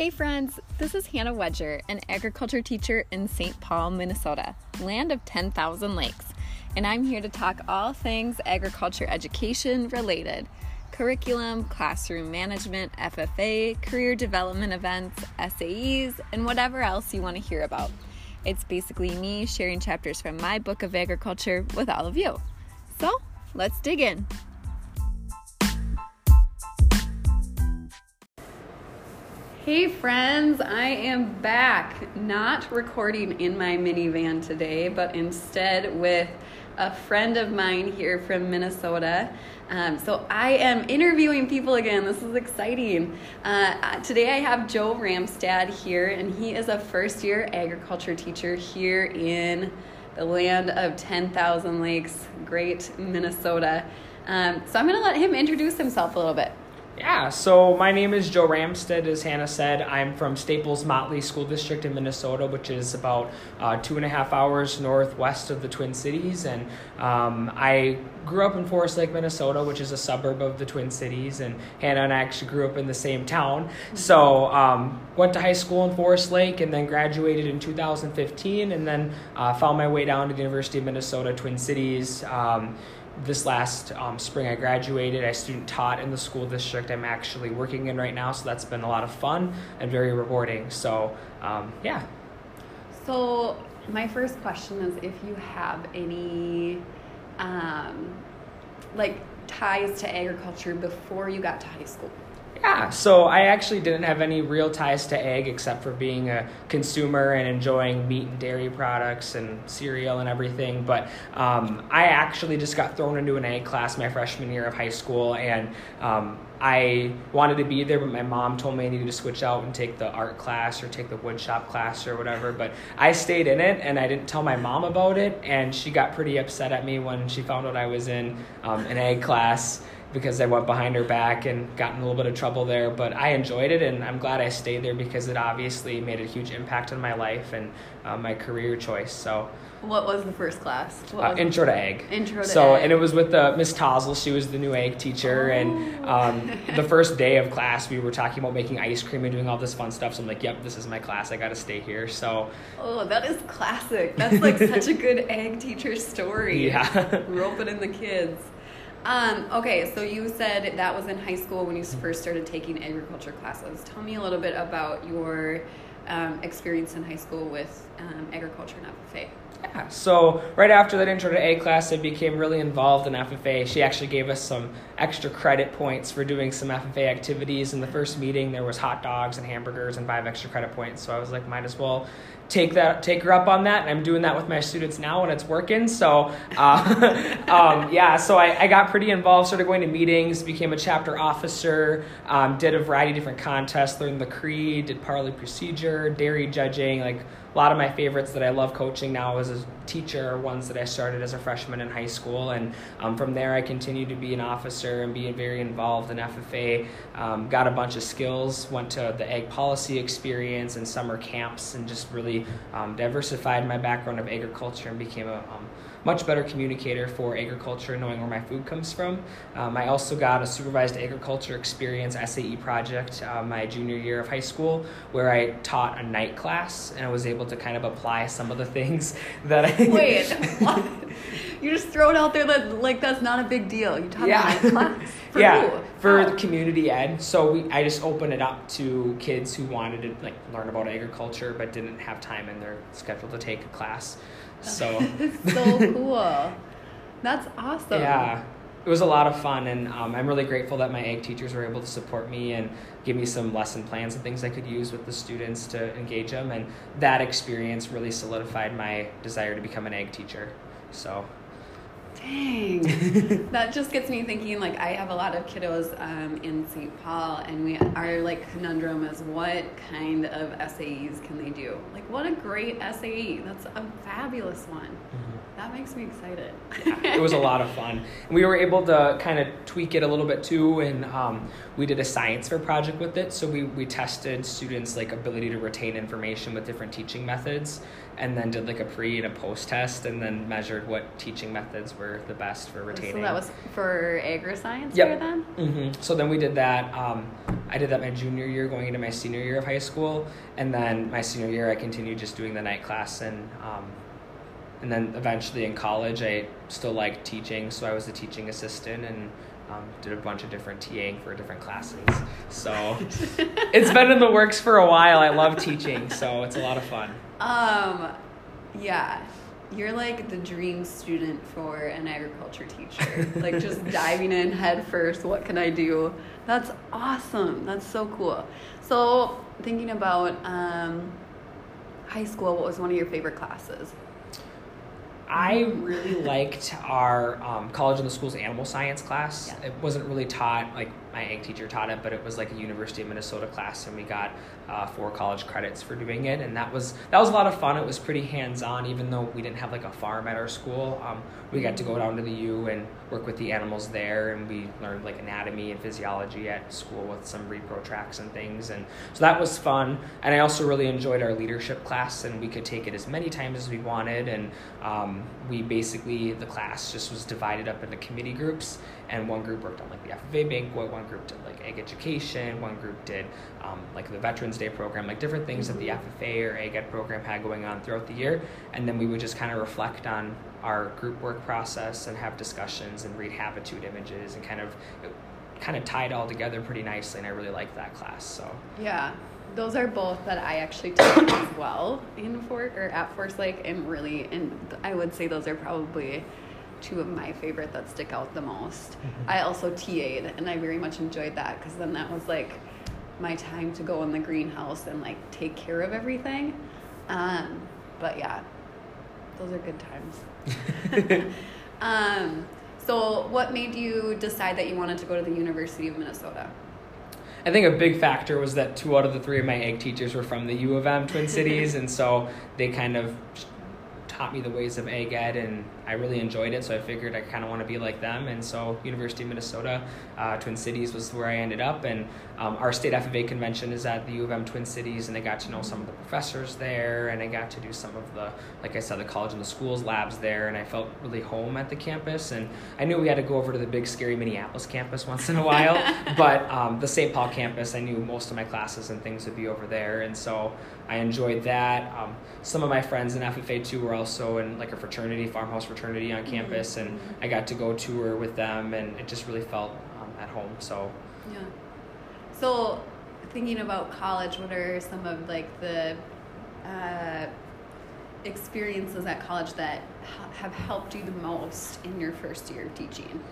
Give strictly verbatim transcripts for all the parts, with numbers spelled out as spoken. Hey friends, this is Hannah Wedger, an agriculture teacher in Saint Paul, Minnesota, land of ten thousand lakes, and I'm here to talk all things agriculture education related, curriculum, classroom management, F F A, career development events, S A Es, and whatever else you want to hear about. It's basically me sharing chapters from my book of agriculture with all of you. So, let's dig in. Hey friends, I am back, not recording in my minivan today, but instead with a friend of mine here from Minnesota. Um, so I am interviewing people again. This is exciting. Uh, today I have Joe Ramstad here, and he is a first-year agriculture teacher here in the land of ten thousand lakes, great Minnesota. Um, so I'm going to let him introduce himself a little bit. Yeah, so my name is Joe Ramstad, as Hannah said. I'm from Staples-Motley School District in Minnesota, which is about uh, two and a half hours northwest of the Twin Cities. And um, I grew up in Forest Lake, Minnesota, which is a suburb of the Twin Cities. And Hannah and I actually grew up in the same town. So um, went to high school in Forest Lake and then graduated in two thousand fifteen and then uh, found my way down to the University of Minnesota, Twin Cities. Um, This last um, spring I graduated. I student taught in the school district I'm actually working in right now, so that's been a lot of fun and very rewarding. So, um, yeah. So my first question is if you have any um, like ties to agriculture before you got to high school. Yeah, so I actually didn't have any real ties to ag except for being a consumer and enjoying meat and dairy products and cereal and everything. But um, I actually just got thrown into an ag class my freshman year of high school, and um, I wanted to be there, but my mom told me I needed to switch out and take the art class or take the woodshop class or whatever. But I stayed in it, and I didn't tell my mom about it, and she got pretty upset at me when she found out I was in um, an ag class, because I went behind her back and got in a little bit of trouble there. But I enjoyed it, and I'm glad I stayed there because it obviously made a huge impact on my life and uh, my career choice. So, what was the first class? Uh, intro to Ag. Intro to so, Ag. And it was with uh, Miss Tassel. She was the new Ag teacher. Oh. And um, the first day of class, we were talking about making ice cream and doing all this fun stuff. So I'm like, yep, this is my class. I got to stay here. So. Oh, that is classic. That's like such a good Ag teacher story. Yeah. Roping in the kids. Um, okay, so you said that was in high school when you first started taking agriculture classes. Tell me a little bit about your um, experience in high school with um, agriculture and F F A. Yeah, so right after that intro to ag class, I became really involved in F F A. She actually gave us some extra credit points for doing some F F A activities. In the first meeting, there was hot dogs and hamburgers and five extra credit points. So I was like, might as well take that, take her up on that. And I'm doing that with my students now, and it's working. So uh, um, yeah, so I, I got pretty involved, started going to meetings, became a chapter officer, um, did a variety of different contests, learned the creed, did parley procedure, dairy judging, like a lot of my favorites that I love coaching now as a teacher are ones that I started as a freshman in high school. And um, from there, I continued to be an officer and be very involved in F F A. Um, got a bunch of skills, went to the ag policy experience and summer camps, and just really um, diversified my background of agriculture and became a um, much better communicator for agriculture, knowing where my food comes from. Um, I also got a supervised agriculture experience S A E project uh, my junior year of high school, where I taught a night class, and I was able to kind of apply some of the things that I... Wait, what? You just throw it out there that, like, that's not a big deal. You taught yeah. a night class? For yeah, who? For oh. the community ed. So we, I just opened it up to kids who wanted to, like, learn about agriculture but didn't have time in their schedule to take a class. So... That's so cool. That's awesome. Yeah. It was a lot of fun, and um, I'm really grateful that my ag teachers were able to support me and give me some lesson plans and things I could use with the students to engage them, and that experience really solidified my desire to become an ag teacher. So, dang. That just gets me thinking, like, I have a lot of kiddos um, in Saint Paul, and we our, like, conundrum is what kind of S A Es can they do? Like, what a great S A E. That's a fabulous one. Mm-hmm. That makes me excited. Yeah, it was a lot of fun. And we were able to kind of tweak it a little bit too, and um, we did a science fair project with it. So we, we tested students' like ability to retain information with different teaching methods, and then did like a pre and a post test, and then measured what teaching methods were the best for retaining. So that was for agri-science yep. for them? Mm-hmm. So then we did that. Um, I did that my junior year going into my senior year of high school. And then my senior year, I continued just doing the night class. And um, and then eventually in college, I still liked teaching. So I was a teaching assistant and um, did a bunch of different TAing for different classes. So it's been in the works for a while. I love teaching. So it's a lot of fun. Um, yeah. You're like the dream student for an agriculture teacher. Like just diving in head first, what can I do? That's awesome. That's so cool. So thinking about um, high school, what was one of your favorite classes? I really liked our um, College in the School's animal science class. Yeah. It wasn't really taught, like my ag teacher taught it, but it was like a University of Minnesota class, and we got uh, four college credits for doing it, and that was that was a lot of fun. It was pretty hands-on, even though we didn't have like a farm at our school. Um, we got to go down to the U and work with the animals there, and we learned like anatomy and physiology at school with some repro tracks and things, and so that was fun. And I also really enjoyed our leadership class, and we could take it as many times as we wanted, and um, we basically, the class just was divided up into committee groups, and one group worked on like the F F A banquet, one group did like egg education, one group did um, like the Veterans Day program, like different things that the F F A or ag ed program had going on throughout the year. And then we would just kind of reflect on our group work process and have discussions and read habitude images and kind of kind of tied all together pretty nicely, and I really liked that class. So yeah, those are both that I actually took as well in Fort or at Forest Lake, and really, and I would say those are probably two of my favorite that stick out the most. Mm-hmm. I also TA'd, and I very much enjoyed that, because then that was like my time to go in the greenhouse and like take care of everything. Um, but yeah, those are good times. um, so what made you decide that you wanted to go to the University of Minnesota? I think a big factor was that two out of the three of my ag teachers were from the U of M Twin Cities, and so they kind of taught me the ways of ag ed, and I really enjoyed it, so I figured I kind of want to be like them. And so University of Minnesota, uh, Twin Cities was where I ended up, and um, our state F F A convention is at the U of M Twin Cities, and I got to know some of the professors there, and I got to do some of the, like I said, the College and the Schools labs there, and I felt really home at the campus. And I knew we had to go over to the big scary Minneapolis campus once in a while, but um, the Saint Paul campus, I knew most of my classes and things would be over there, and so I enjoyed that. Um, some of my friends in F F A too were also in like a fraternity, farmhouse fraternity on campus, and I got to go tour with them, and it just really felt um, at home. So yeah. So thinking about college, what are some of like the uh, experiences at college that ha- have helped you the most in your first year of teaching?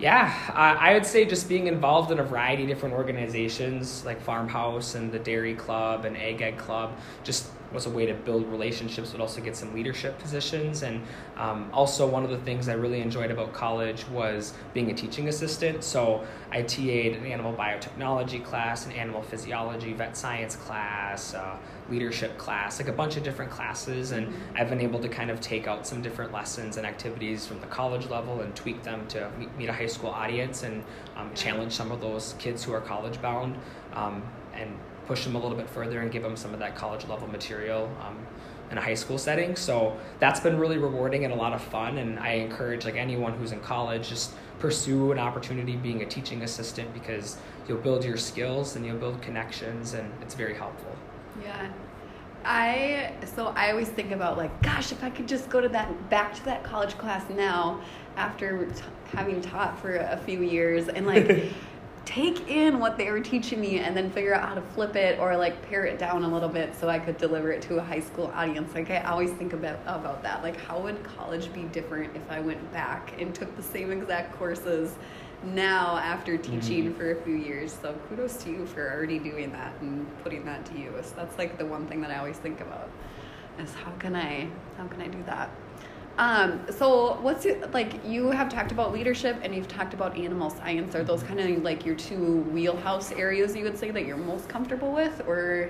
Yeah, uh, I would say just being involved in a variety of different organizations like Farmhouse and the Dairy Club and Ag Ed Club just was a way to build relationships, but also get some leadership positions. And um, also one of the things I really enjoyed about college was being a teaching assistant. So I TA'd an animal biotechnology class, an animal physiology, vet science class, uh, leadership class, like a bunch of different classes. And I've been able to kind of take out some different lessons and activities from the college level and tweak them to meet a high school audience and um, challenge some of those kids who are college bound um, and push them a little bit further and give them some of that college level material um, in a high school setting. So that's been really rewarding and a lot of fun. And I encourage like anyone who's in college, just pursue an opportunity being a teaching assistant, because you'll build your skills and you'll build connections, and it's very helpful. Yeah. I so I always think about like, gosh, if I could just go to that back to that college class now after t- having taught for a few years and like take in what they were teaching me and then figure out how to flip it or like pare it down a little bit so I could deliver it to a high school audience. Like I always think about about that. Like how would college be different if I went back and took the same exact courses now after teaching mm-hmm. for a few years? So kudos to you for already doing that and putting that to use. That's like the one thing that I always think about is how can I, how can I do that? Um, so what's it, like you have talked about leadership and you've talked about animal science. Are those kind of like your two wheelhouse areas you would say that you're most comfortable with, or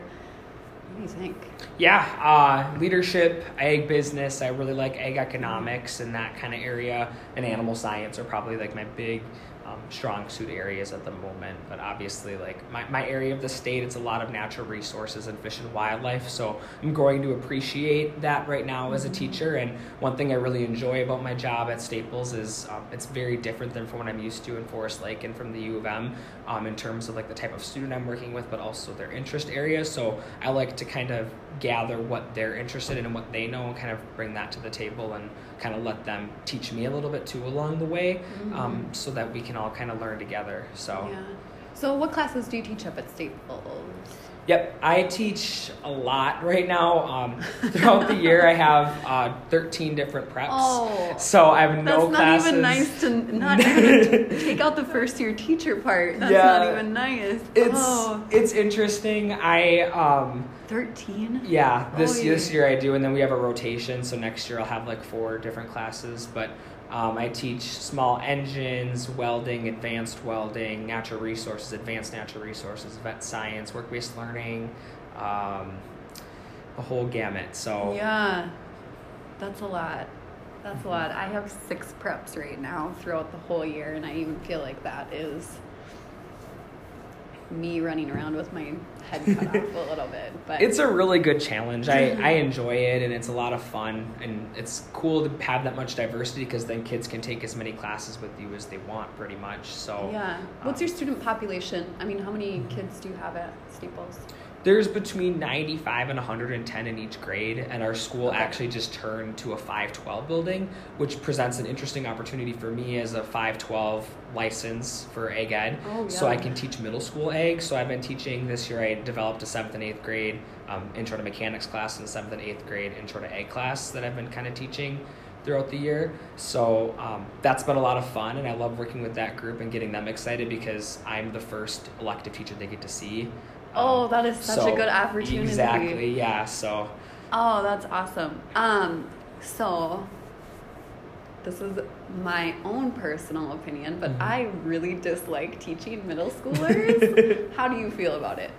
What do you think? Yeah, uh, leadership, ag business. I really like ag economics and that kind of area, and animal science are probably like my big um, strong suit areas at the moment. But obviously, like my, my area of the state, it's a lot of natural resources and fish and wildlife. So I'm growing to appreciate that right now as a teacher. And one thing I really enjoy about my job at Staples is um, it's very different than from what I'm used to in Forest Lake and from the U of M um, in terms of like the type of student I'm working with, but also their interest areas. So I like to kind of gather what they're interested in and what they know and kind of bring that to the table and kind of let them teach me a little bit too along the way. Mm-hmm. um, so that we can all kind of learn together. So yeah. So what classes do you teach up at Staples? Yep, I teach a lot right now. Um, throughout the year, I have uh, thirteen different preps. Oh, so I have no classes. That's not even nice to not even take out the first year teacher part. That's yeah, not even nice. It's oh. it's interesting. I um thirteen. Yeah, this oh, yeah. this year I do, and then we have a rotation. So next year I'll have like four different classes, but. Um, I teach small engines, welding, advanced welding, natural resources, advanced natural resources, vet science, work-based learning, um, the whole gamut. So yeah, that's a lot. That's a lot. I have six preps right now throughout the whole year, and I even feel like that is me running around with my head cut off a little bit, but it's a really good challenge. I, I enjoy it, and it's a lot of fun, and it's cool to have that much diversity because then kids can take as many classes with you as they want, pretty much. So yeah, what's um, your student population? I mean, how many kids do you have at Staples? There's between ninety-five and one hundred ten in each grade, and our school okay. actually just turned to a five twelve building, which presents an interesting opportunity for me as a five twelve license for ag ed. Oh, yeah. So I can teach middle school ag. So I've been teaching this year. I developed a seventh and eighth grade um, intro to mechanics class and a seventh and eighth grade intro to ag class that I've been kind of teaching throughout the year. So um, that's been a lot of fun, and I love working with that group and getting them excited because I'm the first elective teacher they get to see. Oh, that is such so, a good opportunity. Exactly, yeah, so. Oh, that's awesome. Um, so, this is my own personal opinion, but mm-hmm. I really dislike teaching middle schoolers. How do you feel about it?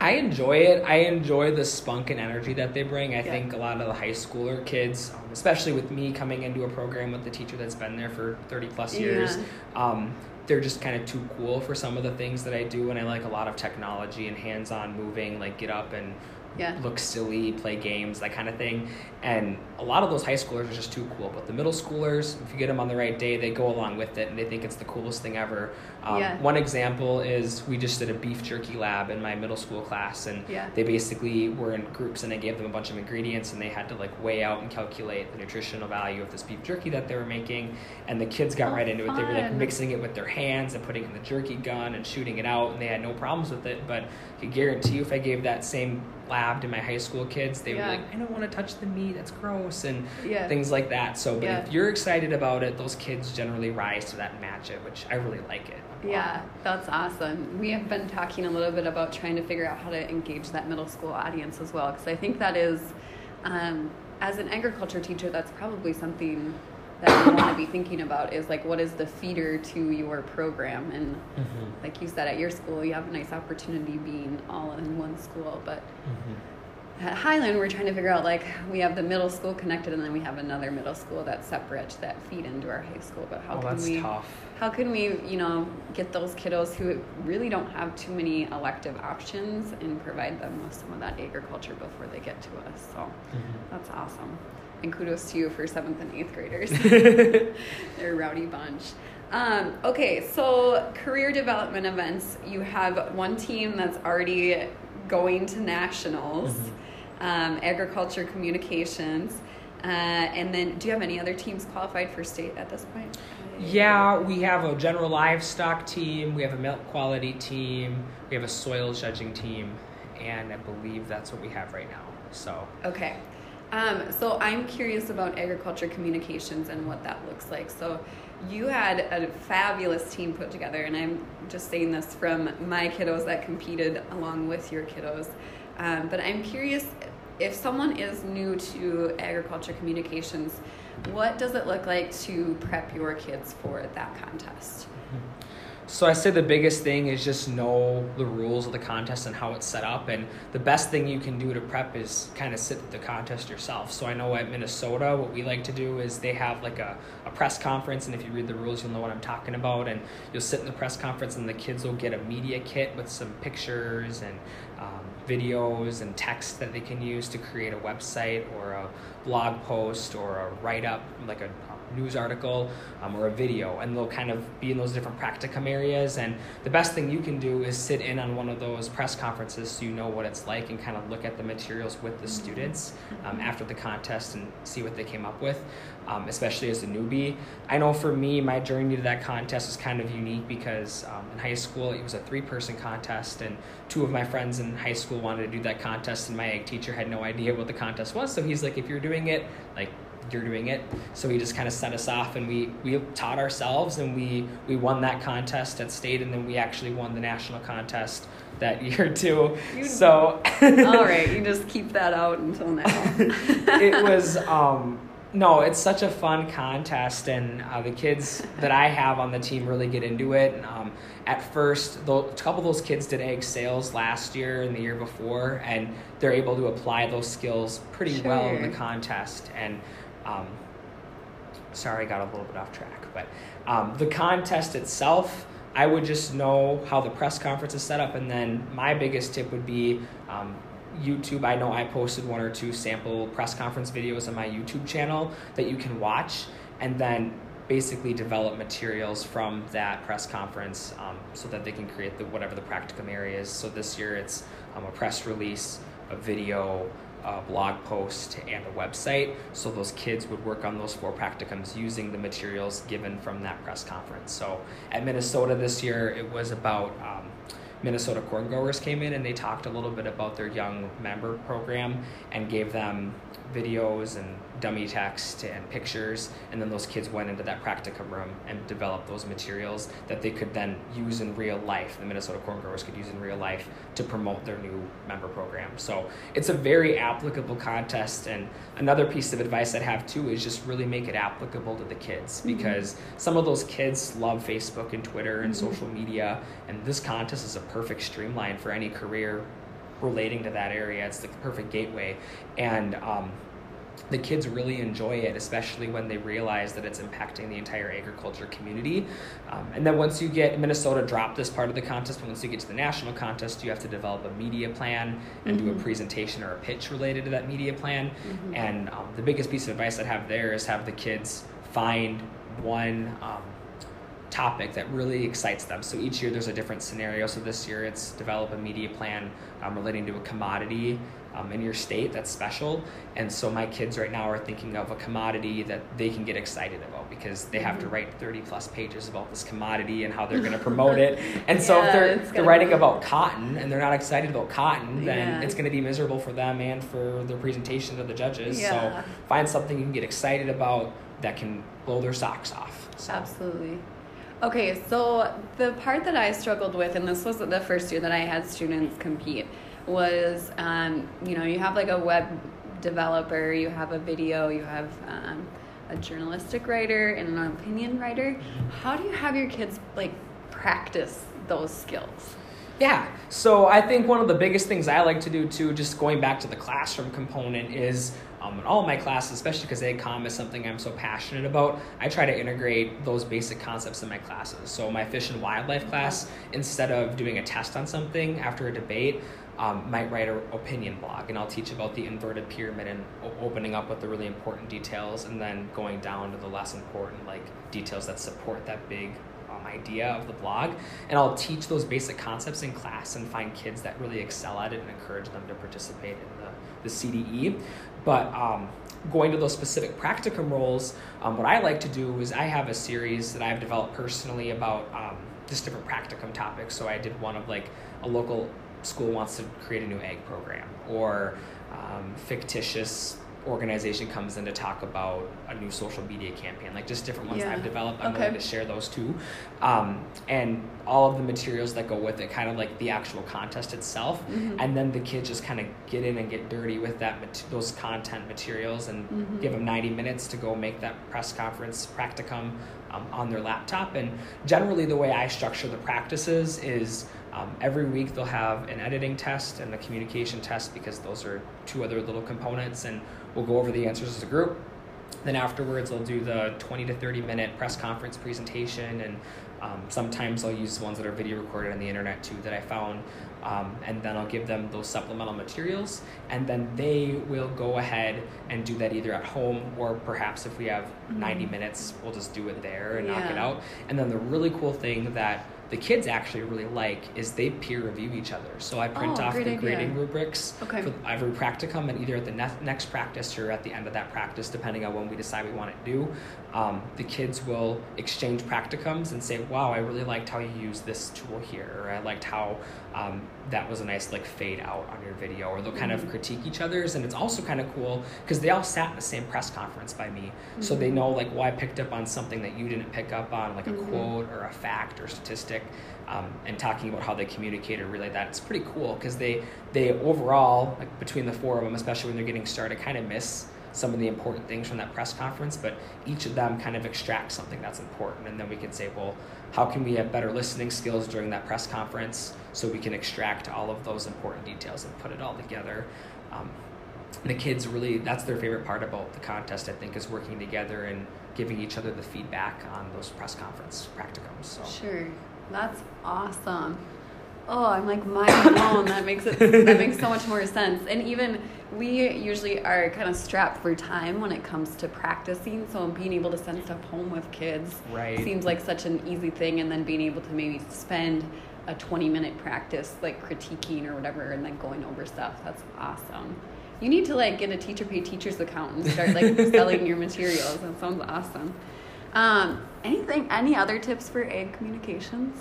I enjoy it. I enjoy the spunk and energy that they bring. I yeah. think a lot of the high schooler kids, um, especially with me coming into a program with a teacher that's been there for thirty plus years, yeah. um, they're just kind of too cool for some of the things that I do, and I like a lot of technology and hands-on moving, like get up and yeah. look silly, play games, that kind of thing. And a lot of those high schoolers are just too cool, but the middle schoolers, if you get them on the right day, they go along with it and they think it's the coolest thing ever. Um, yeah. One example is we just did a beef jerky lab in my middle school class, and yeah. they basically were in groups, and I gave them a bunch of ingredients, and they had to like weigh out and calculate the nutritional value of this beef jerky that they were making, and the kids got oh, right into fun. It. They were like mixing it with their hands and putting it in the jerky gun and shooting it out, and they had no problems with it. But I can guarantee you, if I gave that same lab to my high school kids, they yeah. were like, I don't want to touch the meat, that's gross, and yeah. things like that. So but yeah. if you're excited about it, those kids generally rise to that and match it, which I really like it. Wow. Yeah, that's awesome. We have been talking a little bit about trying to figure out how to engage that middle school audience as well, because I think that is um, as an agriculture teacher, that's probably something that you want to be thinking about, is like, what is the feeder to your program? And mm-hmm. like you said, at your school you have a nice opportunity being all in one school, but mm-hmm. at Highland we're trying to figure out, like, we have the middle school connected, and then we have another middle school that's separate that feed into our high school, but how oh, can that's we tough. How can we, you know, get those kiddos who really don't have too many elective options and provide them with some of that agriculture before they get to us? So mm-hmm. that's awesome. And kudos to you for seventh and eighth graders. They're a rowdy bunch. Um, okay, so career development events. You have one team that's already going to nationals, mm-hmm. um, agriculture communications. Uh, and then do you have any other teams qualified for state at this point? Yeah, we have a general livestock team. We have a milk quality team. We have a soil judging team. And I believe that's what we have right now. So okay. Um, so I'm curious about agriculture communications and what that looks like. So you had a fabulous team put together, and I'm just saying this from my kiddos that competed along with your kiddos. Um, but I'm curious, if someone is new to agriculture communications, what does it look like to prep your kids for that contest? So I say the biggest thing is just know the rules of the contest and how it's set up. And the best thing you can do to prep is kind of sit the contest yourself. So I know at Minnesota, what we like to do is they have like a, a press conference. And if you read the rules, you'll know what I'm talking about. And you'll sit in the press conference and the kids will get a media kit with some pictures and um, videos and text that they can use to create a website or a blog post or a write-up, like a news article um, or a video, and they'll kind of be in those different practicum areas. And the best thing you can do is sit in on one of those press conferences so you know what it's like and kind of look at the materials with the students um, after the contest and see what they came up with, um, especially as a newbie. I know for me, my journey to that contest was kind of unique because um, in high school it was a three-person contest, and two of my friends in high school wanted to do that contest, and my ag teacher had no idea what the contest was, so he's like, if you're doing it, like, you're doing it. So he just kind of set us off, and we we taught ourselves, and we we won that contest at state, and then we actually won the national contest that year too. You, so all right, you just keep that out until now. It was um no it's such a fun contest, and uh, the kids that I have on the team really get into it. And um at first, a couple of those kids did egg sales last year and the year before, and they're able to apply those skills pretty sure. well in the contest. And Um, sorry, I got a little bit off track, but um, the contest itself, I would just know how the press conference is set up. And then my biggest tip would be um, YouTube. I know I posted one or two sample press conference videos on my YouTube channel that you can watch, and then basically develop materials from that press conference um, so that they can create the whatever the practicum area is. So this year it's um, a press release, a video, a blog post, and a website. So those kids would work on those four practicums using the materials given from that press conference. So at Minnesota this year, it was about um, Minnesota corn growers came in, and they talked a little bit about their young member program and gave them videos and dummy text and pictures, and then those kids went into that practicum room and developed those materials that they could then use in real life, the Minnesota corn growers could use in real life to promote their new member program. So it's a very applicable contest. And another piece of advice I'd have too is just really make it applicable to the kids, because mm-hmm. some of those kids love Facebook and Twitter and mm-hmm. social media, and this contest is a perfect streamline for any career relating to that area. It's the perfect gateway. And um the kids really enjoy it, especially when they realize that it's impacting the entire agriculture community. Um, and then once you get, Minnesota dropped this part of the contest, but once you get to the national contest, you have to develop a media plan and mm-hmm. do a presentation or a pitch related to that media plan. Mm-hmm. And um, the biggest piece of advice I'd have there is have the kids find one um, topic that really excites them. So each year there's a different scenario. So this year it's develop a media plan um, relating to a commodity Um, in your state that's special. And so my kids right now are thinking of a commodity that they can get excited about, because they have to write thirty plus pages about this commodity and how they're going to promote it. And yeah, so if they're, they're writing about cotton and they're not excited about cotton, then yeah. it's going to be miserable for them and for their presentation to the judges. Yeah. So find something you can get excited about that can blow their socks off. So. Absolutely. Okay, so the part that I struggled with, and this wasn't the first year that I had students compete, was, um, you know, you have like a web developer, you have a video, you have um, a journalistic writer and an opinion writer. How do you have your kids like practice those skills? Yeah, so I think one of the biggest things I like to do too, just going back to the classroom component, is um, in all my classes, especially because AgCom is something I'm so passionate about, I try to integrate those basic concepts in my classes. So my fish and wildlife class, instead of doing a test on something after a debate, Um, might write an opinion blog, and I'll teach about the inverted pyramid and o- opening up with the really important details, and then going down to the less important like details that support that big um, idea of the blog. And I'll teach those basic concepts in class and find kids that really excel at it and encourage them to participate in the, the C D E. But um, going to those specific practicum roles, um, what I like to do is I have a series that I've developed personally about um, just different practicum topics. So I did one of like a local school wants to create a new egg program, or um, fictitious organization comes in to talk about a new social media campaign, like just different ones yeah. I've developed. I'm okay. willing to share those too. Um, and all of the materials that go with it, kind of like the actual contest itself. Mm-hmm. And then the kids just kind of get in and get dirty with that mat- those content materials and mm-hmm. give them ninety minutes to go make that press conference practicum um, on their laptop. And generally the way I structure the practices is Um, every week they'll have an editing test and a communication test, because those are two other little components, and we'll go over the answers as a group. Then afterwards they'll do the twenty to thirty minute press conference presentation, and um, sometimes I'll use ones that are video recorded on the internet too that I found, um, and then I'll give them those supplemental materials, and then they will go ahead and do that either at home, or perhaps if we have mm-hmm. ninety minutes we'll just do it there and yeah. knock it out. And then the really cool thing that the kids actually really like is they peer review each other. So I print oh, off the idea. grading rubrics okay. for every practicum, and either at the ne- next practice or at the end of that practice, depending on when we decide we want to do, um, the kids will exchange practicums and say, wow, I really liked how you used this tool here, or I liked how um, that was a nice like fade out on your video, or they'll kind mm-hmm. of critique each other's. And it's also kind of cool because they all sat in the same press conference by me. Mm-hmm. So they know like, well, I picked up on something that you didn't pick up on, like a mm-hmm. quote or a fact or statistic. Um, and talking about how they communicate or relay that, it's pretty cool because they they overall, like between the four of them, especially when they're getting started, kind of miss some of the important things from that press conference, but each of them kind of extracts something that's important, and then we can say, well, how can we have better listening skills during that press conference so we can extract all of those important details and put it all together. Um, the kids really, that's their favorite part about the contest, I think, is working together and giving each other the feedback on those press conference practicums. So. Sure. That's awesome. Oh, I'm like mind blown. That makes it that makes so much more sense. And even we usually are kind of strapped for time when it comes to practicing, so being able to send stuff home with kids right. seems like such an easy thing, and then being able to maybe spend a twenty minute practice like critiquing or whatever and then going over stuff. That's awesome. You need to like get a teacher pay teacher's account and start like selling your materials. That sounds awesome. Um, anything, any other tips for A I D communications?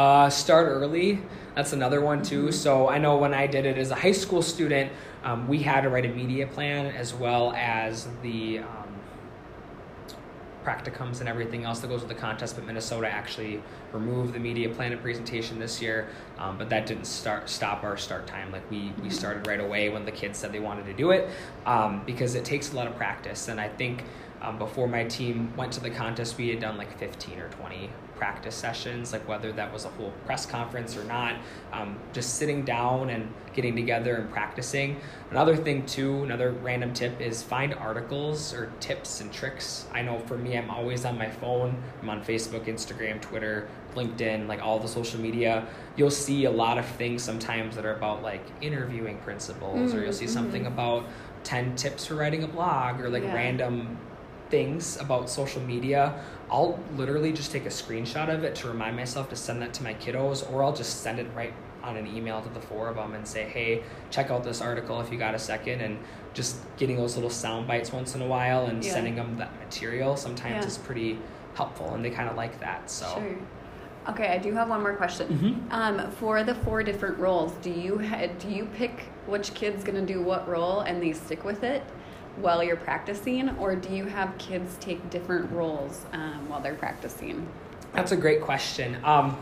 Uh, start early. That's another one too. Mm-hmm. So I know when I did it as a high school student, um, we had to write a media plan as well as the, um, practicums and everything else that goes with the contest, but Minnesota actually removed the media plan and presentation this year, um, but that didn't start stop our start time. Like we we started right away when the kids said they wanted to do it, um, because it takes a lot of practice. And I think um, before my team went to the contest, we had done like fifteen or twenty practice sessions, like whether that was a whole press conference or not, um, just sitting down and getting together and practicing. Another thing too, another random tip is find articles or tips and tricks. I know for me, I'm always on my phone. I'm on Facebook, Instagram, Twitter, LinkedIn, like all the social media. You'll see a lot of things sometimes that are about like interviewing principles, mm-hmm. or you'll see something mm-hmm. about ten tips for writing a blog, or like yeah. random things about social media. I'll literally just take a screenshot of it to remind myself to send that to my kiddos, or I'll just send it right on an email to the four of them and say, hey, check out this article if you got a second. And just getting those little sound bites once in a while and yeah. sending them that material sometimes yeah. is pretty helpful, and they kind of like that. So sure. Okay, I do have one more question. Mm-hmm. Um, for the four different roles, do you ha- do you pick which kid's gonna do what role and they stick with it while you're practicing, or do you have kids take different roles um, while they're practicing? That's a great question. Um,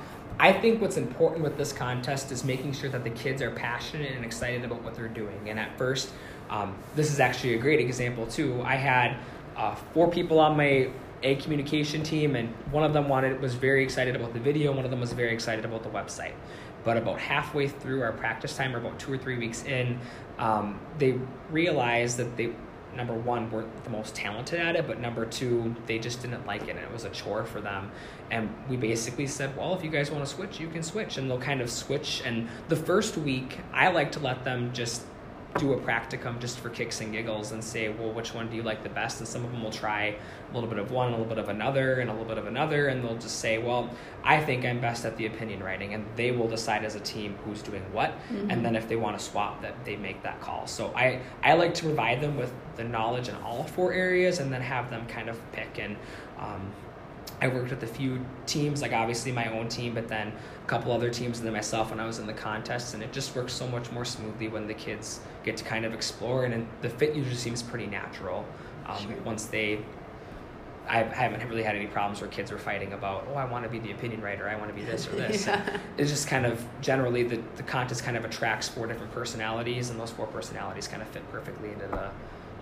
I think what's important with this contest is making sure that the kids are passionate and excited about what they're doing. And at first, um, this is actually a great example too. I had uh, four people on my A communication team, and one of them wanted was very excited about the video, and one of them was very excited about the website. But about halfway through our practice time, or about two or three weeks in, um, they realized that they number one, weren't the most talented at it, but number two, they just didn't like it, and it was a chore for them. And we basically said, well, if you guys want to switch, you can switch. And they'll kind of switch. And the first week, I like to let them just do a practicum just for kicks and giggles and say, well, which one do you like the best? And some of them will try a little bit of one, a little bit of another, and a little bit of another, and they'll just say, well, I think I'm best at the opinion writing, and they will decide as a team who's doing what, mm-hmm. and then if they want to swap, that they make that call. So I, I like to provide them with the knowledge in all four areas and then have them kind of pick. And um, I I worked with a few teams, like obviously my own team, but then a couple other teams and then myself when I was in the contests, and it just works so much more smoothly when the kids get to kind of explore, and, and the fit usually seems pretty natural. Um, sure. Once they, I haven't really had any problems where kids were fighting about, oh, I want to be the opinion writer, I want to be this or this. Yeah. It's just kind of generally the, the contest kind of attracts four different personalities, and those four personalities kind of fit perfectly into the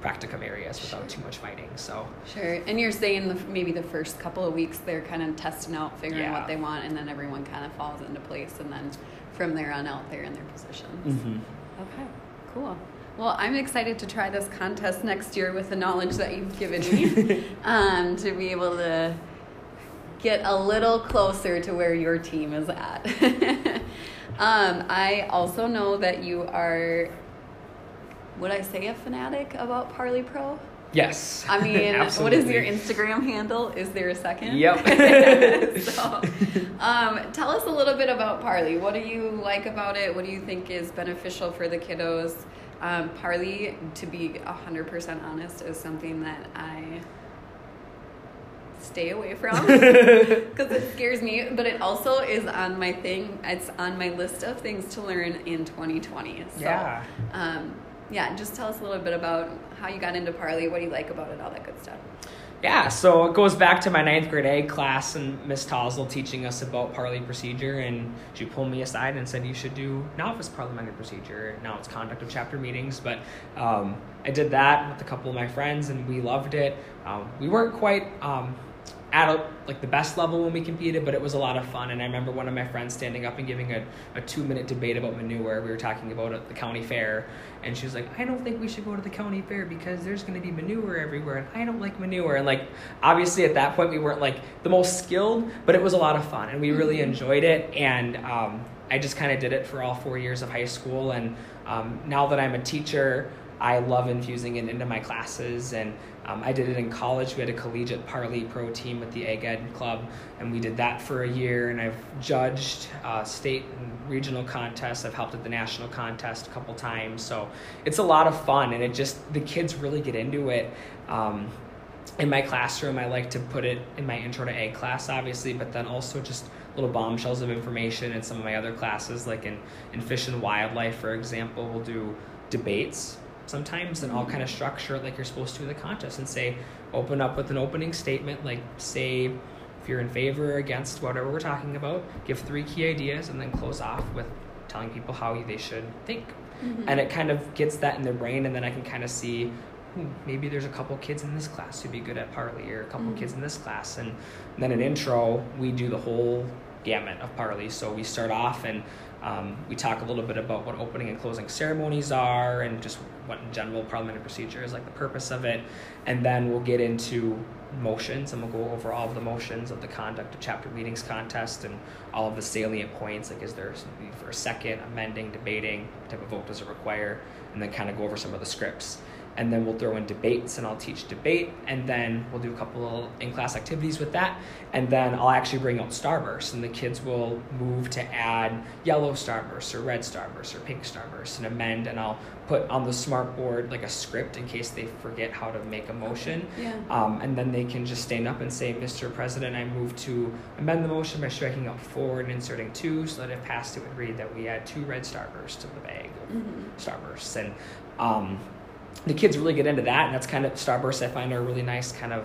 practicum areas without sure. too much fighting. So sure. And you're saying the, maybe the first couple of weeks they're kind of testing out, figuring yeah. what they want, and then everyone kind of falls into place, and then from there on out they're in their positions. Mm-hmm. Okay, cool. Well, I'm excited to try this contest next year with the knowledge that you've given me, um, to be able to get a little closer to where your team is at. um, I also know that you are, would I say, a fanatic about Parley Pro? Yes. I mean, what is your Instagram handle? Is there a second? Yep. So, um, tell us a little bit about Parley. What do you like about it? What do you think is beneficial for the kiddos? Um, Parley, to be one hundred percent honest, is something that I stay away from because it scares me, but it also is on my thing. It's on my list of things to learn in twenty twenty. So, yeah. Um, yeah, just tell us a little bit about how you got into Parley, what do you like about it, all that good stuff. Yeah, so it goes back to my ninth grade ag class and Miss Tassel teaching us about Parley procedure, and she pulled me aside and said you should do novice parliamentary procedure. Now it's conduct of chapter meetings, but um, I did that with a couple of my friends and we loved it. Um, we weren't quite um, at a, like the best level when we competed, but it was a lot of fun. And I remember one of my friends standing up and giving a, a two minute debate about manure. We were talking about it at the county fair, and she was like, I don't think we should go to the county fair because there's going to be manure everywhere and I don't like manure. And like, obviously at that point we weren't like the most skilled, but it was a lot of fun and we really enjoyed it. And um, I just kind of did it for all four years of high school. And um, now that I'm a teacher, I love infusing it into my classes. And um, I did it in college. We had a collegiate Parley Pro team with the Ag Ed Club, and we did that for a year. And I've judged uh, state and regional contests. I've helped at the national contest a couple times. So it's a lot of fun, and it just, the kids really get into it. Um, in my classroom, I like to put it in my intro to ag class, obviously, but then also just little bombshells of information in some of my other classes, like in, in fish and wildlife, for example, we'll do debates sometimes, and I'll kind of structure it like you're supposed to in the contest and say, open up with an opening statement, like say if you're in favor or against whatever we're talking about, give three key ideas, and then close off with telling people how they should think. Mm-hmm. And it kind of gets that in their brain, and then I can kind of see, hmm, maybe there's a couple kids in this class who'd be good at Parley, or a couple mm-hmm. kids in this class. And then an intro, we do the whole gamut of Parley. So we start off and Um, we talk a little bit about what opening and closing ceremonies are, and just what in general parliamentary procedure is, like the purpose of it. And then we'll get into motions, and we'll go over all of the motions of the conduct of chapter meetings contest and all of the salient points, like is there something for a second, amending, debating, what type of vote does it require, and then kind of go over some of the scripts. And then we'll throw in debates, and I'll teach debate, and then we'll do a couple of in-class activities with that, and then I'll actually bring out starbursts, and the kids will move to add yellow starbursts or red starbursts or pink starbursts and amend, and I'll put on the smart board like a script in case they forget how to make a motion. Yeah. Um, and then they can just stand up and say, Mister President, I move to amend the motion by striking out four and inserting two, so that if passed it would read that we add two red starbursts to the bag of mm-hmm. starbursts. And um, the kids really get into that, and that's kind of, starbursts I find are a really nice kind of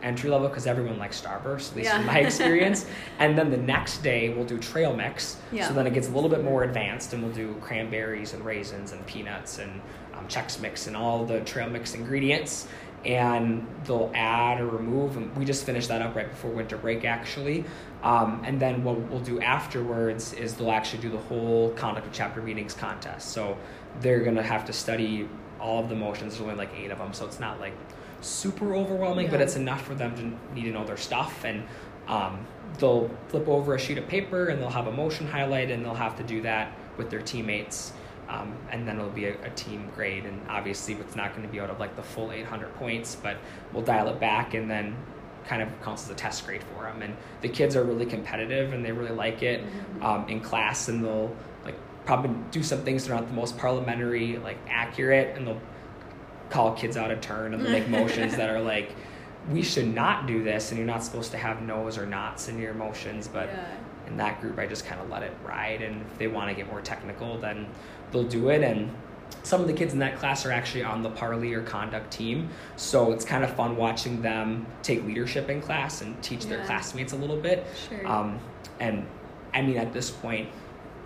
entry level because everyone likes starbursts, at least yeah. in my experience. And then the next day we'll do trail mix, yeah. so then it gets a little bit more advanced, and we'll do cranberries and raisins and peanuts and um, Chex Mix and all the trail mix ingredients, and they'll add or remove, and we just finished that up right before winter break actually. Um, and then what we'll do afterwards is they'll actually do the whole conduct of chapter meetings contest, so they're going to have to study all of the motions. There's only like eight of them, so it's not like super overwhelming, yeah. but it's enough for them to need to know their stuff. And um, they'll flip over a sheet of paper, and they'll have a motion highlight, and they'll have to do that with their teammates. Um, and then it'll be a, a team grade, and obviously it's not going to be out of like the full eight hundred points, but we'll dial it back, and then kind of counts as a test grade for them. And the kids are really competitive, and they really like it mm-hmm. um, in class, and they'll like probably do some things that are not the most parliamentary, like accurate, and they'll call kids out of turn, and they'll make motions that are like we should not do this, and you're not supposed to have no's or nots in your emotions. But yeah. in that group, I just kind of let it ride, and if they want to get more technical, then they'll do it. And some of the kids in that class are actually on the Parley or conduct team, so it's kind of fun watching them take leadership in class and teach yeah. their classmates a little bit. Sure. Um, and I mean, at this point,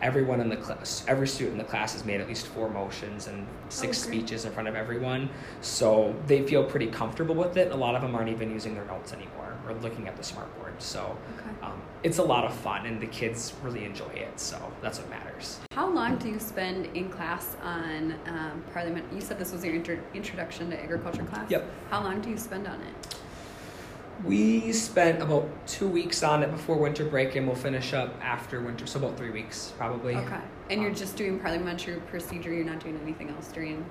everyone in the class, every student in the class has made at least four motions and six oh, speeches in front of everyone, so they feel pretty comfortable with it. A lot of them aren't even using their notes anymore or looking at the smartboard, so okay. um, it's a lot of fun, and the kids really enjoy it, so that's what matters. How long do you spend in class on um, Parliament? You said this was your inter- introduction to agriculture class? Yep. How long do you spend on it? We spent about two weeks on it before winter break, and we'll finish up after winter, so about three weeks probably. Okay. And um, you're just doing parliamentary procedure, you're not doing anything else during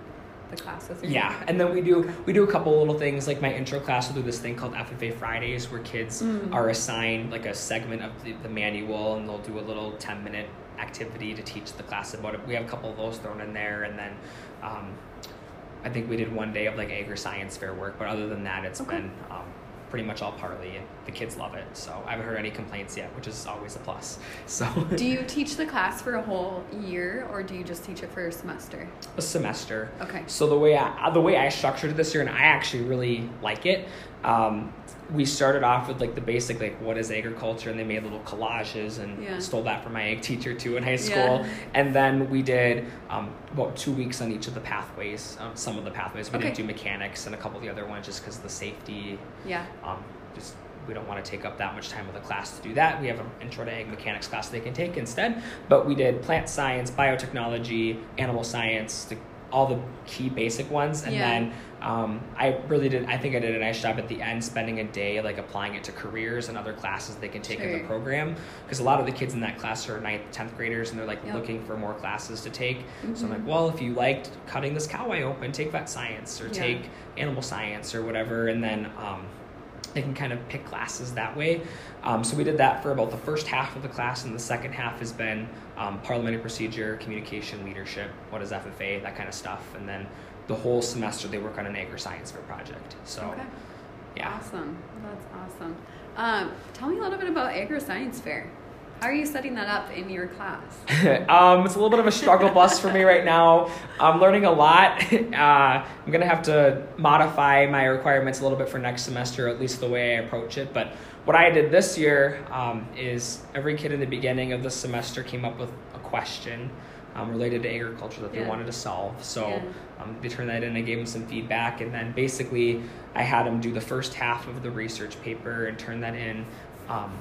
the classes? Yeah, and then we do okay. we do a couple little things, like my intro class will do this thing called F F A Fridays, where kids mm. are assigned like a segment of the, the manual, and they'll do a little ten-minute activity to teach the class about it. We have a couple of those thrown in there, and then um, I think we did one day of like agri science fair work, but other than that, it's okay. been... Um, pretty much all Parley, and the kids love it. So I haven't heard any complaints yet, which is always a plus. So do you teach the class for a whole year, or do you just teach it for a semester? A semester. Okay. So the way I, the way I structured it this year, and I actually really like it, um, we started off with like the basic, like what is agriculture, and they made little collages, and yeah. stole that from my ag teacher too in high school. Yeah. And then we did um, about two weeks on each of the pathways, um, some of the pathways. We okay. didn't do mechanics and a couple of the other ones just because of the safety. Yeah. Um, just we don't want to take up that much time with a class to do that. We have an intro to ag mechanics class they can take instead. But we did plant science, biotechnology, animal science, the all the key basic ones, and yeah. then um, I really did I think I did a nice job at the end spending a day like applying it to careers and other classes they can take sure. in the program, because a lot of the kids in that class are ninth, tenth graders, and they're like yep. looking for more classes to take. Mm-hmm. So I'm like, well, if you liked cutting this cow eye open, take vet science, or yeah. take animal science or whatever, and then um, they can kind of pick classes that way. Um, so we did that for about the first half of the class, and the second half has been um, parliamentary procedure, communication, leadership, what is F F A, that kind of stuff. And then the whole semester they work on an agri science fair project. So, okay. yeah. Awesome. That's awesome. Um, tell me a little bit about agri science fair. How are you setting that up in your class? um, it's a little bit of a struggle bus for me right now. I'm learning a lot. Uh, I'm going to have to modify my requirements a little bit for next semester, at least the way I approach it. But what I did this year um, is every kid in the beginning of the semester came up with a question um, related to agriculture that yeah. they wanted to solve. So yeah. um, they turned that in and gave them some feedback. And then basically I had them do the first half of the research paper and turn that in um,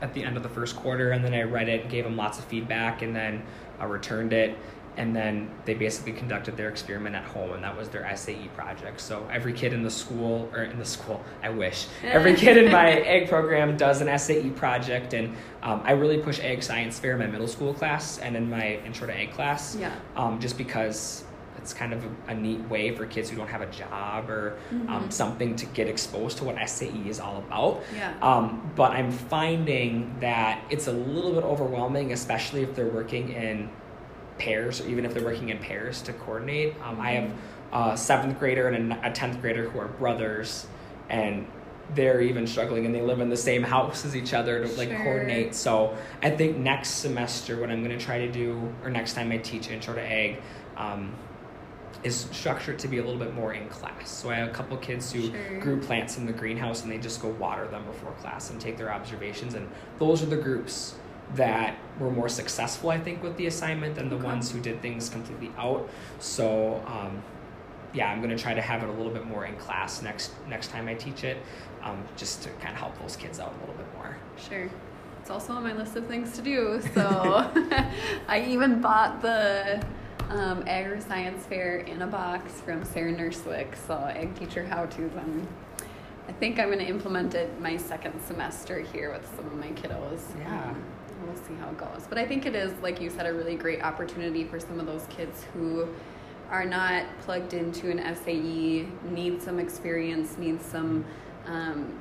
at the end of the first quarter, and then I read it, gave them lots of feedback, and then I returned it, and then they basically conducted their experiment at home, and that was their S A E project. So every kid in the school, or in the school, I wish, every kid in my egg program does an S A E project, and um, I really push egg science fair in my middle school class and in my intro to egg class, yeah. um, just because it's kind of a, a neat way for kids who don't have a job or mm-hmm. um, something to get exposed to what S A E is all about. Yeah. Um, but I'm finding that it's a little bit overwhelming, especially if they're working in pairs, or even if they're working in pairs to coordinate. Um, mm-hmm. I have a seventh grader and a tenth grader who are brothers, and they're even struggling, and they live in the same house as each other to like sure. coordinate. So I think next semester what I'm going to try to do, or next time I teach Intro to Egg, um, is structured to be a little bit more in class. So I have a couple kids who sure. grew plants in the greenhouse, and they just go water them before class and take their observations. And those are the groups that were more successful, I think, with the assignment than the okay. ones who did things completely out. So um, yeah, I'm gonna try to have it a little bit more in class next next time I teach it, um, just to kind of help those kids out a little bit more. Sure. It's also on my list of things to do. So I even bought the Um, agri science fair in a box from Sarah Nurswick, so egg teacher how-tos. I'm, I think I'm going to implement it my second semester here with some of my kiddos. Yeah, um, we'll see how it goes. But I think it is, like you said, a really great opportunity for some of those kids who are not plugged into an S A E, need some experience, need some um,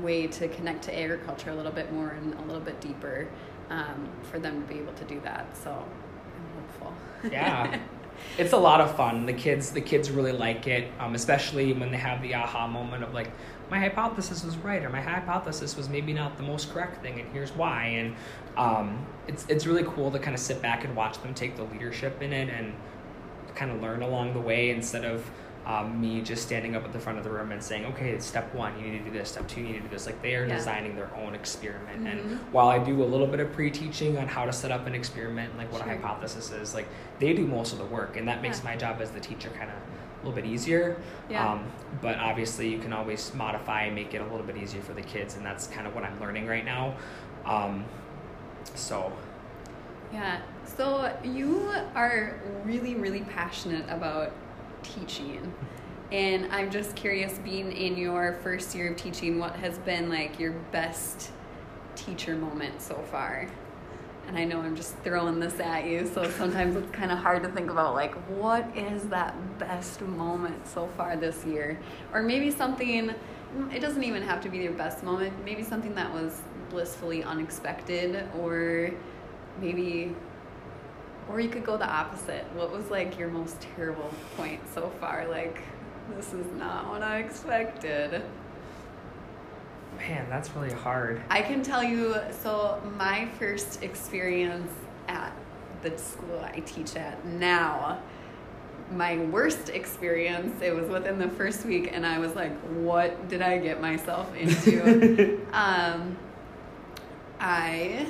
way to connect to agriculture a little bit more and a little bit deeper um, for them to be able to do that. So. Yeah. It's a lot of fun. The kids, the kids really like it, um, especially when they have the aha moment of like, my hypothesis was right, or my hypothesis was maybe not the most correct thing, and here's why. And um, it's it's really cool to kind of sit back and watch them take the leadership in it and kind of learn along the way, instead of um, me just standing up at the front of the room and saying, okay, step one, you need to do this, step two, you need to do this. Like, they are yeah. designing their own experiment. Mm-hmm. And while I do a little bit of pre-teaching on how to set up an experiment, like what sure. a hypothesis is, like they do most of the work, and that makes yeah. my job as the teacher kind of a little bit easier. Yeah. Um, but obviously you can always modify and make it a little bit easier for the kids, and that's kind of what I'm learning right now. Um, so. Yeah, so you are really, really passionate about teaching. And I'm just curious, being in your first year of teaching, what has been like your best teacher moment so far? And I know I'm just throwing this at you, so sometimes it's kind of hard to think about, like, what is that best moment so far this year? Or maybe something, it doesn't even have to be your best moment, maybe something that was blissfully unexpected, or maybe, or you could go the opposite. What was, like, your most terrible point so far? Like, this is not what I expected. Man, that's really hard. I can tell you, so my first experience at the school I teach at now, my worst experience, it was within the first week, and I was like, what did I get myself into? um, I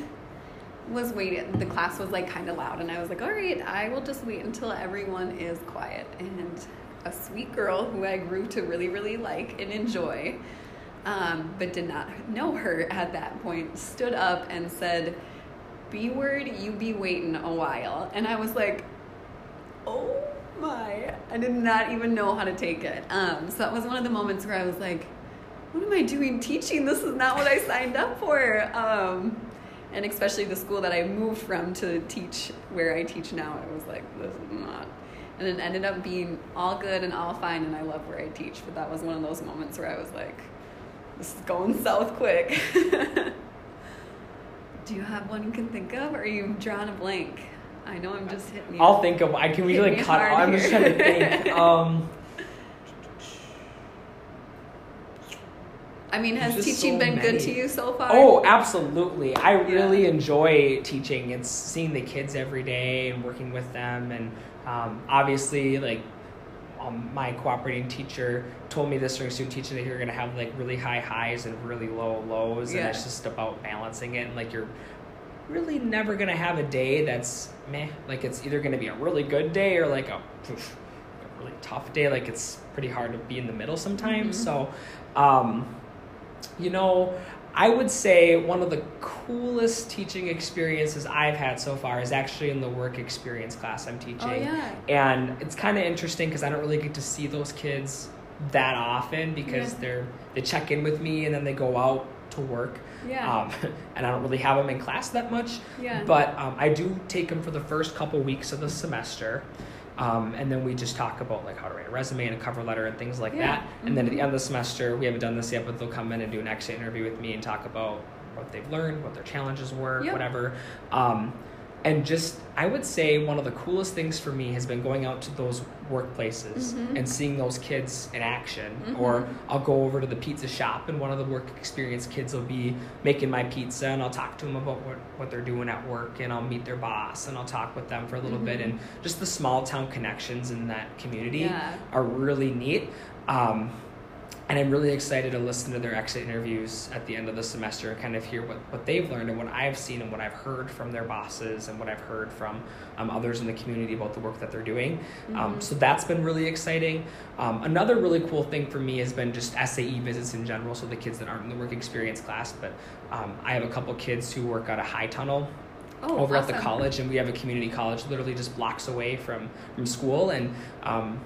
was waiting. The class was, like, kind of loud, and I was like, all right, I will just wait until everyone is quiet. And a sweet girl who I grew to really, really like and enjoy, Um, but did not know her at that point, stood up and said, B word, you be waiting a while. And I was like, oh my, I did not even know how to take it. Um, so that was one of the moments where I was like, what am I doing teaching? This is not what I signed up for. Um, and especially the school that I moved from to teach where I teach now, I was like, this is not. And it ended up being all good and all fine, and I love where I teach. But that was one of those moments where I was like, this is going south quick. Do you have one you can think of, or you've drawn a blank? I know I'm just hitting you. I'll think of one. I can usually cut off. I'm just trying to think. Um, I mean, has teaching so been many. good to you so far? Oh, absolutely. I really yeah. enjoy teaching. It's seeing the kids every day and working with them. And um, obviously, like, Um, my cooperating teacher told me this during student teaching, that you're going to have, like, really high highs and really low lows, yeah. and it's just about balancing it. And, like, you're really never going to have a day that's meh. Like, it's either going to be a really good day or, like, a, poof, a really tough day. Like, it's pretty hard to be in the middle sometimes. Mm-hmm. So, um, you know, I would say one of the coolest teaching experiences I've had so far is actually in the work experience class I'm teaching. Oh, yeah. And it's kind of interesting because I don't really get to see those kids that often, because yeah. they're they check in with me and then they go out to work. Yeah. Um, and I don't really have them in class that much. Yeah. But um, I do take them for the first couple weeks of the semester. Um, and then we just talk about, like, how to write a resume and a cover letter and things like yeah. that. And mm-hmm. then at the end of the semester, we haven't done this yet, but they'll come in and do an exit interview with me and talk about what they've learned, what their challenges were, yep. whatever. Um, and just, I would say one of the coolest things for me has been going out to those workplaces mm-hmm. and seeing those kids in action. Mm-hmm. Or I'll go over to the pizza shop, and one of the work experience kids will be making my pizza, and I'll talk to them about what, what they're doing at work, and I'll meet their boss, and I'll talk with them for a little mm-hmm. bit. And just the small town connections in that community yeah. are really neat. Um, and I'm really excited to listen to their exit interviews at the end of the semester and kind of hear what, what they've learned and what I've seen and what I've heard from their bosses and what I've heard from um, others in the community about the work that they're doing. Mm-hmm. Um, so that's been really exciting. Um, another really cool thing for me has been just S A E visits in general, so the kids that aren't in the work experience class. But um, I have a couple kids who work out of High Tunnel. Oh, over awesome. At the college, and we have a community college literally just blocks away from, from school. And Um,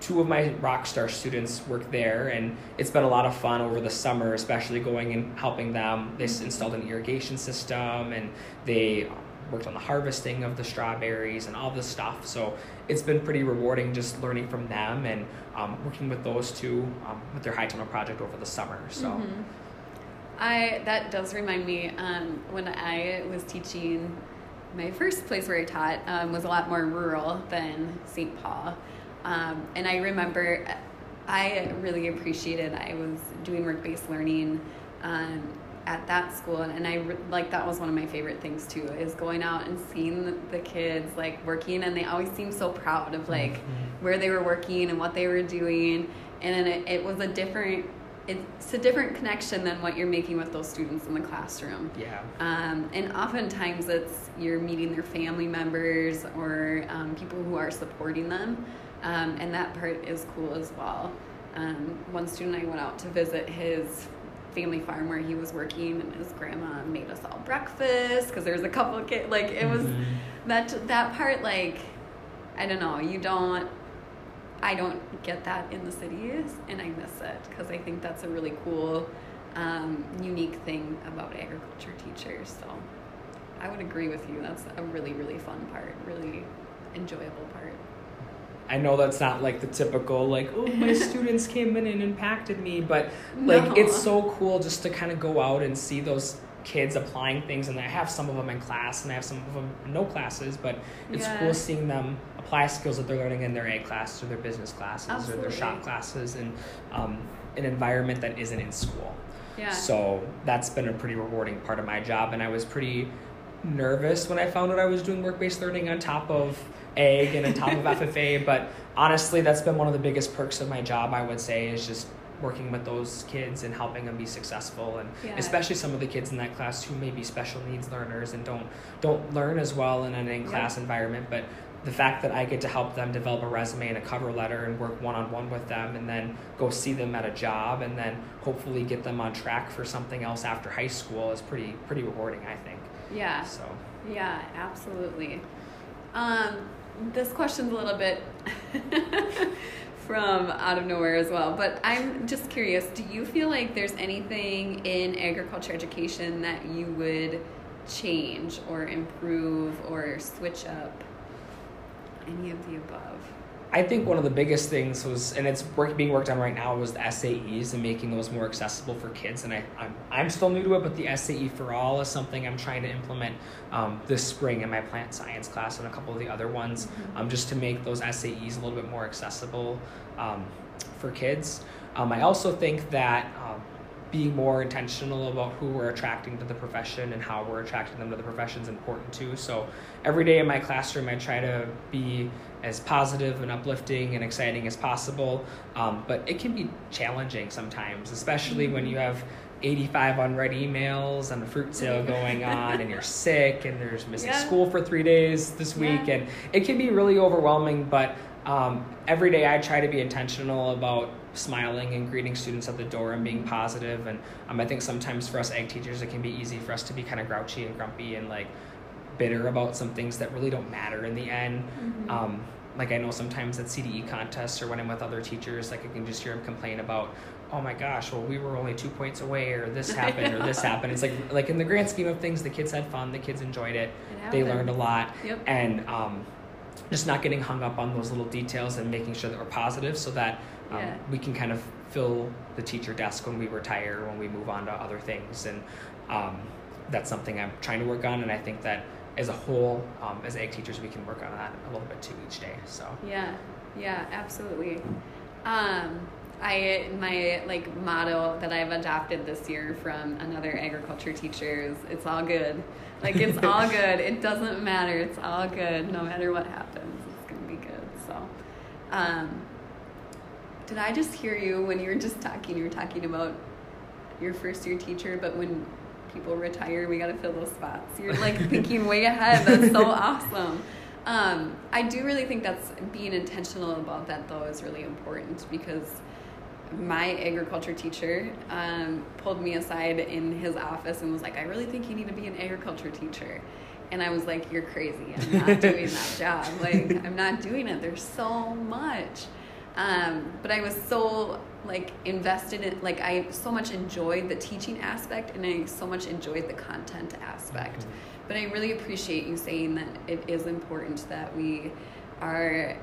two of my rock star students work there, and it's been a lot of fun over the summer, especially going and helping them. They installed an irrigation system, and they worked on the harvesting of the strawberries and all this stuff. So it's been pretty rewarding just learning from them and um, working with those two um, with their High Tunnel project over the summer. So mm-hmm. I that does remind me um, when I was teaching my first place where I taught um, was a lot more rural than Saint Paul. Um, and I remember I really appreciated, I was doing work-based learning um, at that school, and I like that was one of my favorite things too, is going out and seeing the kids like working, and they always seemed so proud of like mm-hmm. where they were working and what they were doing, and it, it was a different it's a different connection than what you're making with those students in the classroom. Yeah. Um, and oftentimes it's you're meeting their family members or um, people who are supporting them, um, and that part is cool as well. Um, one student I went out to visit his family farm where he was working, and his grandma made us all breakfast because there was a couple of kids. Like it was mm-hmm. that that part, like I don't know, you don't I don't get that in the cities, and I miss it because I think that's a really cool um, unique thing about agriculture teachers. So I would agree with you, that's a really really fun part, really enjoyable part. I know that's not like the typical, like, oh, my students came in and impacted me, but like no. It's so cool just to kind of go out and see those kids applying things, and I have some of them in class and I have some of them in no classes, but it's yeah. cool seeing them apply skills that they're learning in their A classes or their business classes Absolutely. Or their shop classes in um, an environment that isn't in school. Yeah. So that's been a pretty rewarding part of my job, and I was pretty nervous when I found out I was doing work-based learning on top of A G and on top of F F A, but honestly that's been one of the biggest perks of my job, I would say, is just working with those kids and helping them be successful, and yeah. especially some of the kids in that class who may be special needs learners and don't don't learn as well in an in-class yeah. environment, but the fact that I get to help them develop a resume and a cover letter and work one-on-one with them and then go see them at a job and then hopefully get them on track for something else after high school is pretty pretty rewarding, I think. Yeah. So. Yeah, absolutely. Um, this question's a little bit from out of nowhere as well, but I'm just curious, do you feel like there's anything in agriculture education that you would change or improve or switch up? Any of the above? I think one of the biggest things was, and it's work, being worked on right now, was the S A Es and making those more accessible for kids. And I, I'm, I'm still new to it, but the S A E for all is something I'm trying to implement um, this spring in my plant science class and a couple of the other ones, mm-hmm. um, just to make those S A Es a little bit more accessible um, for kids. Um, I also think that um, being more intentional about who we're attracting to the profession and how we're attracting them to the profession is important too. So every day in my classroom, I try to be as positive and uplifting and exciting as possible. Um, but it can be challenging sometimes, especially when you have eighty-five unread emails and a fruit sale going on and you're sick and there's missing yeah. school for three days this week. Yeah. And it can be really overwhelming, but um, every day I try to be intentional about smiling and greeting students at the door and being positive. And um, I think sometimes for us ag teachers, it can be easy for us to be kind of grouchy and grumpy and like bitter about some things that really don't matter in the end. Mm-hmm. Um, like I know sometimes at C D E contests or when I'm with other teachers, like I can just hear them complain about, oh my gosh, well, we were only two points away, or this happened or this happened. It's like, like in the grand scheme of things, the kids had fun, the kids enjoyed it. it they learned a lot. Yep. And um, just not getting hung up on those little details and making sure that we're positive so that Um, yeah. we can kind of fill the teacher desk when we retire, when we move on to other things. And um, that's something I'm trying to work on. And I think that as a whole, um, as ag teachers, we can work on that a little bit too each day. So yeah, yeah, absolutely. Um, I my like motto that I've adopted this year from another agriculture teacher is it's all good. Like it's all good. It doesn't matter. It's all good. No matter what happens, it's going to be good. So. Um, Did I just hear you when you were just talking, you were talking about your first year teacher, but when people retire, we got to fill those spots. You're like thinking way ahead. That's so awesome. Um, I do really think that's being intentional about that though is really important, because my agriculture teacher um, pulled me aside in his office and was like, I really think you need to be an agriculture teacher. And I was like, you're crazy. I'm not doing that job. Like I'm not doing it. There's so much. Um, but I was so like invested in, like I so much enjoyed the teaching aspect and I so much enjoyed the content aspect. Mm-hmm. But I really appreciate you saying that it is important that we are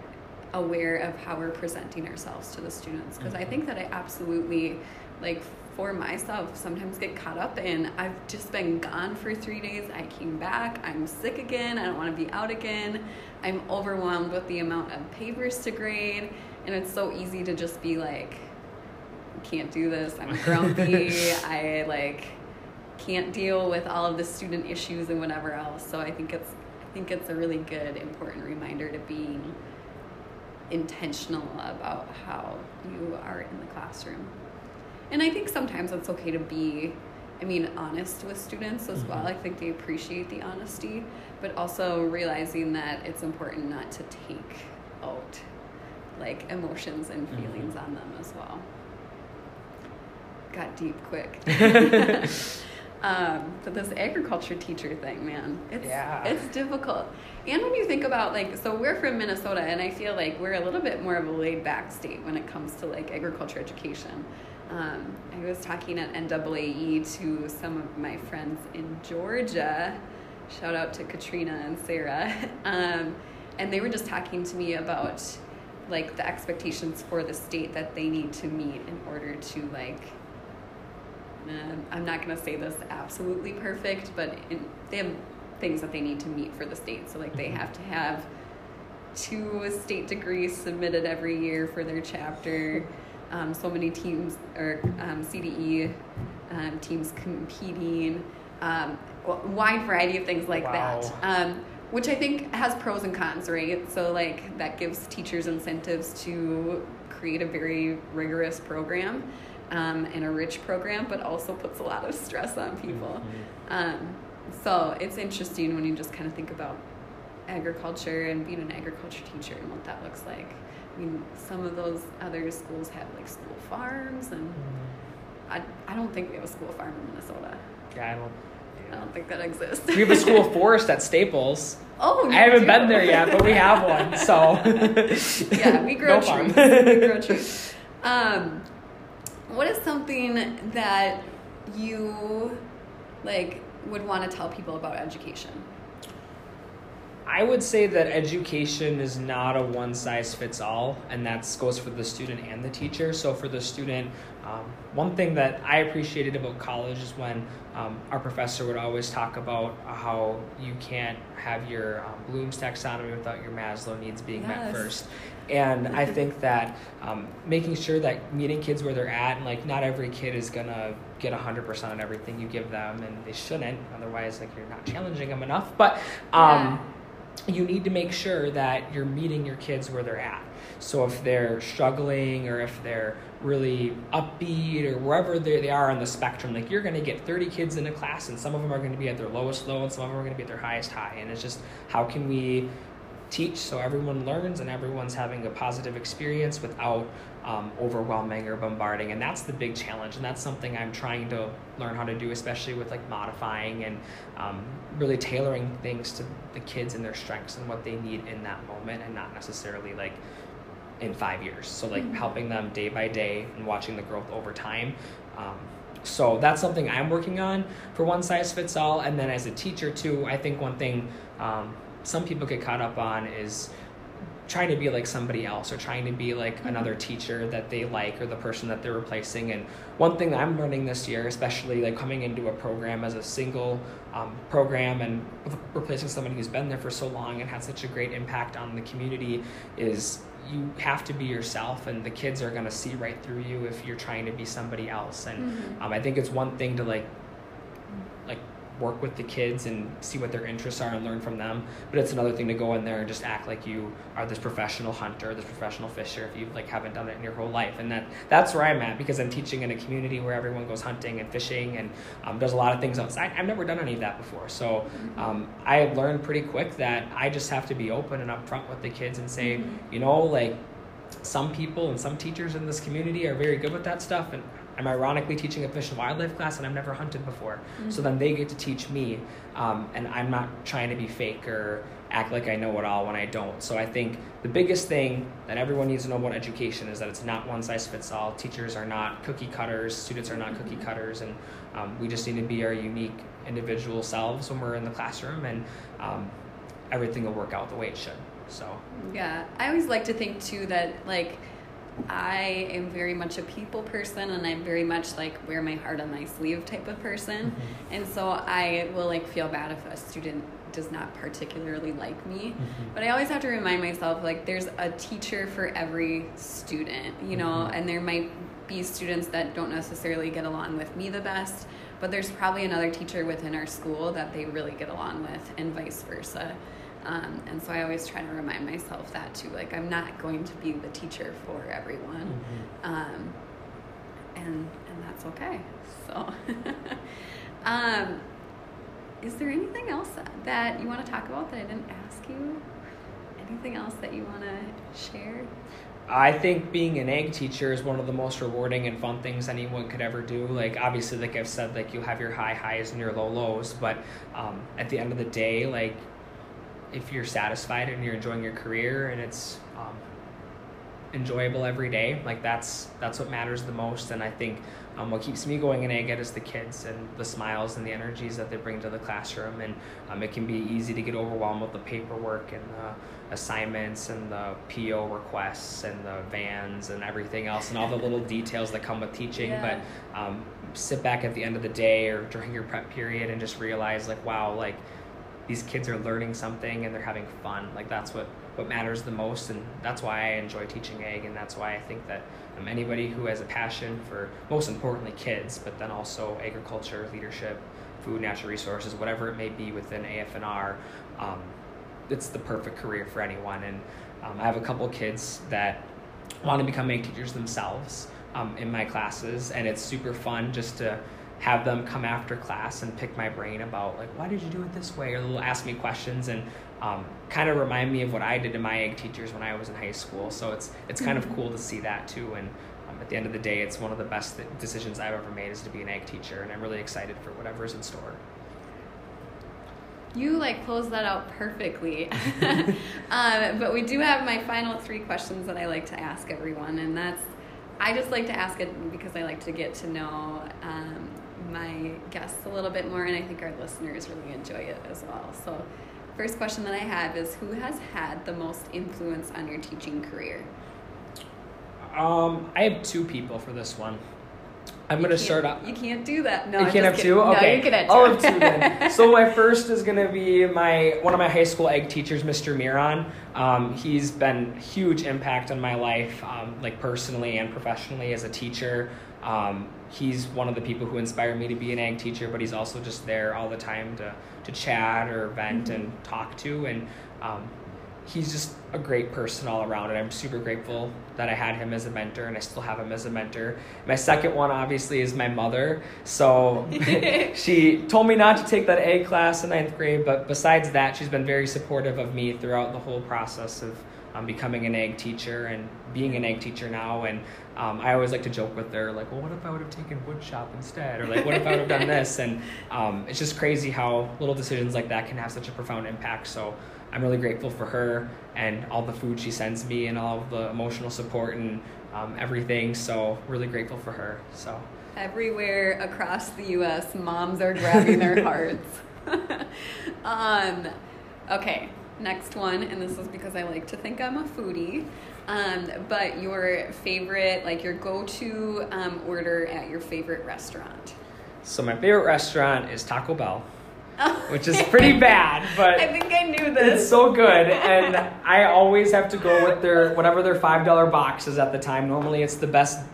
aware of how we're presenting ourselves to the students, because mm-hmm. I think that I absolutely like for myself sometimes get caught up in. I've just been gone for three days. I came back. I'm sick again. I don't want to be out again. I'm overwhelmed with the amount of papers to grade. And it's so easy to just be like, I can't do this. I'm grumpy. I like can't deal with all of the student issues and whatever else. So I think it's I think it's a really good, important reminder to be intentional about how you are in the classroom. And I think sometimes it's okay to be, I mean, honest with students as well. I think they appreciate the honesty, but also realizing that it's important not to take out like emotions and feelings mm-hmm. on them as well. Got deep quick. Um, but this agriculture teacher thing, man, it's, yeah. it's difficult. And when you think about, like, so we're from Minnesota, and I feel like we're a little bit more of a laid-back state when it comes to, like, agriculture education. Um, I was talking at N double A E to some of my friends in Georgia. Shout out to Katrina and Sarah. Um, and they were just talking to me about, like, the expectations for the state that they need to meet in order to, like, Um, I'm not going to say this absolutely perfect, but in, they have things that they need to meet for the state. So, like, they have to have two state degrees submitted every year for their chapter. Um, so many teams, or um, C D E um, teams competing. Um, wide variety of things like wow. that. Um, which I think has pros and cons, right? So, like, that gives teachers incentives to create a very rigorous program. Um, and a rich program, but also puts a lot of stress on people. Mm-hmm. Um, so it's interesting when you just kind of think about agriculture and being an agriculture teacher and what that looks like. I mean, some of those other schools have like school farms, and mm-hmm. I I don't think we have a school farm in Minnesota. Yeah, I don't. Yeah. I don't think that exists. We have a school forest at Staples. Oh, I haven't do. been there yet, but we have one. So yeah, we grow no trees. Farm. We grow trees. Um. What is something that you, like, would want to tell people about education? I would say that education is not a one-size-fits-all, and that goes for the student and the teacher. So for the student, um, one thing that I appreciated about college is when um, our professor would always talk about how you can't have your um, Bloom's taxonomy without your Maslow needs being yes. met first. And I think that um, making sure that meeting kids where they're at, and like not every kid is going to get one hundred percent on everything you give them, and they shouldn't, otherwise like you're not challenging them enough. But um, yeah. you need to make sure that you're meeting your kids where they're at. So if they're struggling, or if they're really upbeat, or wherever they they are on the spectrum, like you're going to get thirty kids in a class, and some of them are going to be at their lowest low, and some of them are going to be at their highest high. And it's just, how can we teach so everyone learns and everyone's having a positive experience without um, overwhelming or bombarding? And that's the big challenge, and that's something I'm trying to learn how to do, especially with like modifying and um, really tailoring things to the kids and their strengths and what they need in that moment, and not necessarily like in five years. So like mm-hmm. helping them day by day and watching the growth over time. um, So that's something I'm working on for one size fits all. And then as a teacher too, I think one thing um, some people get caught up on is trying to be like somebody else, or trying to be like mm-hmm. another teacher that they like, or the person that they're replacing. And one thing that I'm learning this year, especially like coming into a program as a single um, program and replacing somebody who's been there for so long and had such a great impact on the community, is you have to be yourself, and the kids are going to see right through you if you're trying to be somebody else. And mm-hmm. um, I think it's one thing to like like work with the kids and see what their interests are and learn from them, but it's another thing to go in there and just act like you are this professional hunter, this professional fisher, if you like haven't done it in your whole life. And that that's where I'm at, because I'm teaching in a community where everyone goes hunting and fishing and um, does a lot of things outside. I've never done any of that before, so um, I have learned pretty quick that I just have to be open and upfront with the kids and say, mm-hmm. you know, like some people and some teachers in this community are very good with that stuff, and I'm ironically teaching a fish and wildlife class, and I've never hunted before. Mm-hmm. So then they get to teach me, um, and I'm not trying to be fake or act like I know it all when I don't. So I think the biggest thing that everyone needs to know about education is that it's not one size fits all. Teachers are not cookie cutters. Students are not mm-hmm. cookie cutters. And um, we just need to be our unique individual selves when we're in the classroom, and um, everything will work out the way it should. So yeah, I always like to think too that like I am very much a people person, and I'm very much like wear my heart on my sleeve type of person. Mm-hmm. And so I will like feel bad if a student does not particularly like me. Mm-hmm. But I always have to remind myself, like, there's a teacher for every student, you know, mm-hmm. and there might be students that don't necessarily get along with me the best, but there's probably another teacher within our school that they really get along with, and vice versa. Um, and so I always try to remind myself that too, like I'm not going to be the teacher for everyone. Mm-hmm. um, and and that's okay. So um, is there anything else that you want to talk about that I didn't ask you? Anything else that you want to share? I think being an ag teacher is one of the most rewarding and fun things anyone could ever do. Like, obviously, like I've said, like you have your high highs and your low lows, but um, at the end of the day, like, if you're satisfied and you're enjoying your career and it's um, enjoyable every day, like that's that's what matters the most. And I think um, what keeps me going in ag ed is the kids and the smiles and the energies that they bring to the classroom. And um, it can be easy to get overwhelmed with the paperwork and the assignments and the P O requests and the vans and everything else and all the little details that come with teaching. Yeah. But um, sit back at the end of the day or during your prep period and just realize, like, wow, like, these kids are learning something and they're having fun. Like, that's what, what matters the most, and that's why I enjoy teaching ag, and that's why I think that um, anybody who has a passion for, most importantly, kids, but then also agriculture, leadership, food, natural resources, whatever it may be within A F N R, um, it's the perfect career for anyone. And um, I have a couple kids that want to become ag teachers themselves um, in my classes, and it's super fun just to have them come after class and pick my brain about, like, why did you do it this way? Or they'll ask me questions and um, kind of remind me of what I did to my ag teachers when I was in high school. So it's it's kind of cool to see that too. And um, at the end of the day, it's one of the best th- decisions I've ever made is to be an ag teacher. And I'm really excited for whatever's in store. You like closed that out perfectly. um, but we do have my final three questions that I like to ask everyone. And that's, I just like to ask it because I like to get to know um, my guests a little bit more, and I think our listeners really enjoy it as well. So first question that I have is, who has had the most influence on your teaching career? Um, I have two people for this one. I'm going to start out. You can't do that. No, you can't have two? Okay. No, you can have two. I'll have two then. So my first is going to be my one of my high school ag teachers, Mister Miron. Um, he's been a huge impact on my life, um, like personally and professionally as a teacher. Um, he's one of the people who inspired me to be an ag teacher, but he's also just there all the time to, to chat or vent mm-hmm. and talk to. And um, he's just a great person all around, and I'm super grateful that I had him as a mentor, and I still have him as a mentor. My second one, obviously, is my mother. So she told me not to take that A class in ninth grade, but besides that, she's been very supportive of me throughout the whole process of um, becoming an ag teacher and being an ag teacher now. And um, I always like to joke with her, like, well, what if I would have taken woodshop instead? Or like, what if I would have done this? And um, it's just crazy how little decisions like that can have such a profound impact. So I'm really grateful for her and all the food she sends me and all the emotional support and um, everything. So really grateful for her. So everywhere across the U S, moms are grabbing their hearts. um, okay, next one. And this is because I like to think I'm a foodie. Um, but your favorite, like your go-to um, order at your favorite restaurant? So my favorite restaurant is Taco Bell. Which is pretty bad, but I think I knew this. It's so good, and I always have to go with their whatever their five dollar box is at the time. Normally, it's the best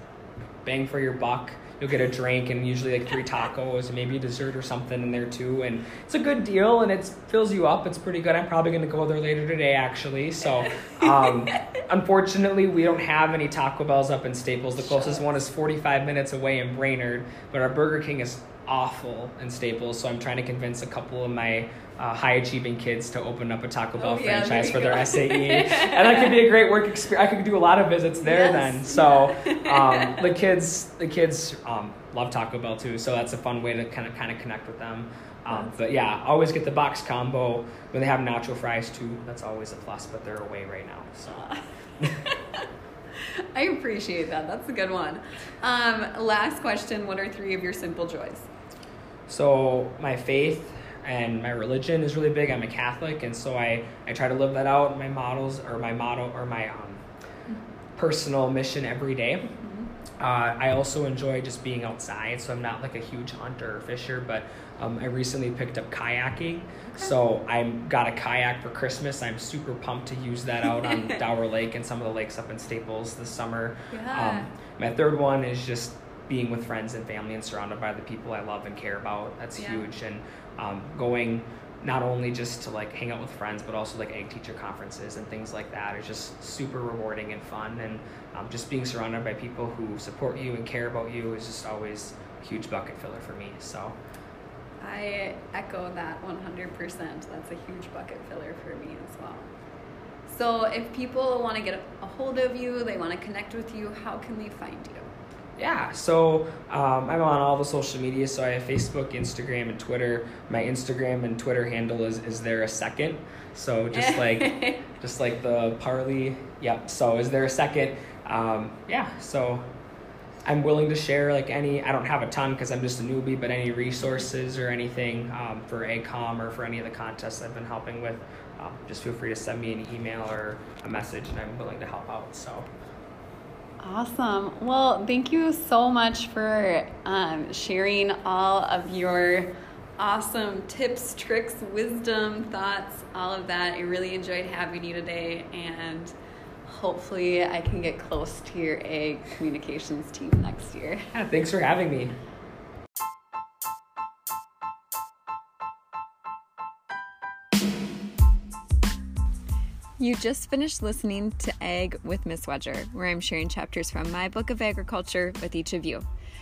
bang for your buck. You'll get a drink and usually like three tacos and maybe a dessert or something in there too. And it's a good deal, and it fills you up. It's pretty good. I'm probably going to go there later today, actually. So um, unfortunately, we don't have any Taco Bells up in Staples. The closest Shut one is forty-five minutes away in Brainerd, but our Burger King is awful in Staples, so I'm trying to convince a couple of my uh, high-achieving kids to open up a Taco Bell oh, yeah, franchise for their go. S A E, and that could be a great work experience. I could do a lot of visits there yes. then. So um, the kids, the kids um, love Taco Bell too, so that's a fun way to kind of kind of connect with them. Um, but yeah, always get the box combo when they have nacho fries too. That's always a plus, but they're away right now. So. I appreciate that. That's a good one. Um, last question: what are three of your simple joys? So my faith and my religion is really big. I'm a Catholic, and so I, I try to live that out. My models or my motto or my um, personal mission every day. Mm-hmm. Uh, I also enjoy just being outside, so I'm not like a huge hunter or fisher, but um, I recently picked up kayaking. Okay. So I got a kayak for Christmas. I'm super pumped to use that out on Dower Lake and some of the lakes up in Staples this summer. Yeah. Um, my third one is just being with friends and family and surrounded by the people I love and care about. That's yeah. huge. And um, going not only just to like hang out with friends, but also like egg teacher conferences and things like that is just super rewarding and fun. And um, just being surrounded by people who support you and care about you is just always a huge bucket filler for me. So I echo that one hundred percent. That's a huge bucket filler for me as well. So if people want to get a hold of you, they want to connect with you, how can they find you? Yeah, so um, I'm on all the social media. So I have Facebook, Instagram, and Twitter. My Instagram and Twitter handle is is there a second? So just like just like the Parley. Yep. So is there a second? Um, yeah. So I'm willing to share like any. I don't have a ton because I'm just a newbie. But any resources or anything um, for A COM or for any of the contests I've been helping with, um, just feel free to send me an email or a message, and I'm willing to help out. So. Awesome. Well, thank you so much for um, sharing all of your awesome tips, tricks, wisdom, thoughts, all of that. I really enjoyed having you today, and hopefully I can get close to your A communications team next year. Yeah, thanks for having me. You just finished listening to Ag with Miss Wedger, where I'm sharing chapters from my book of agriculture with each of you.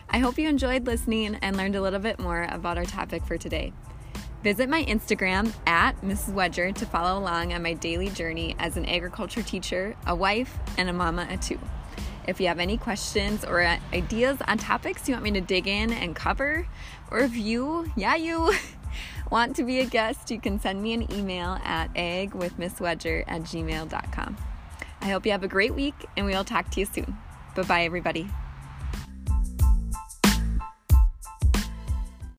I hope you enjoyed listening and learned a little bit more about our topic for today. Visit my Instagram at Missus Wedger to follow along on my daily journey as an agriculture teacher, a wife, and a mama at two. If you have any questions or ideas on topics you want me to dig in and cover, or if you, yeah you, want to be a guest, you can send me an email at agwithmisswedger at gmail dot com. I hope you have a great week, and we will talk to you soon. Bye-bye, everybody.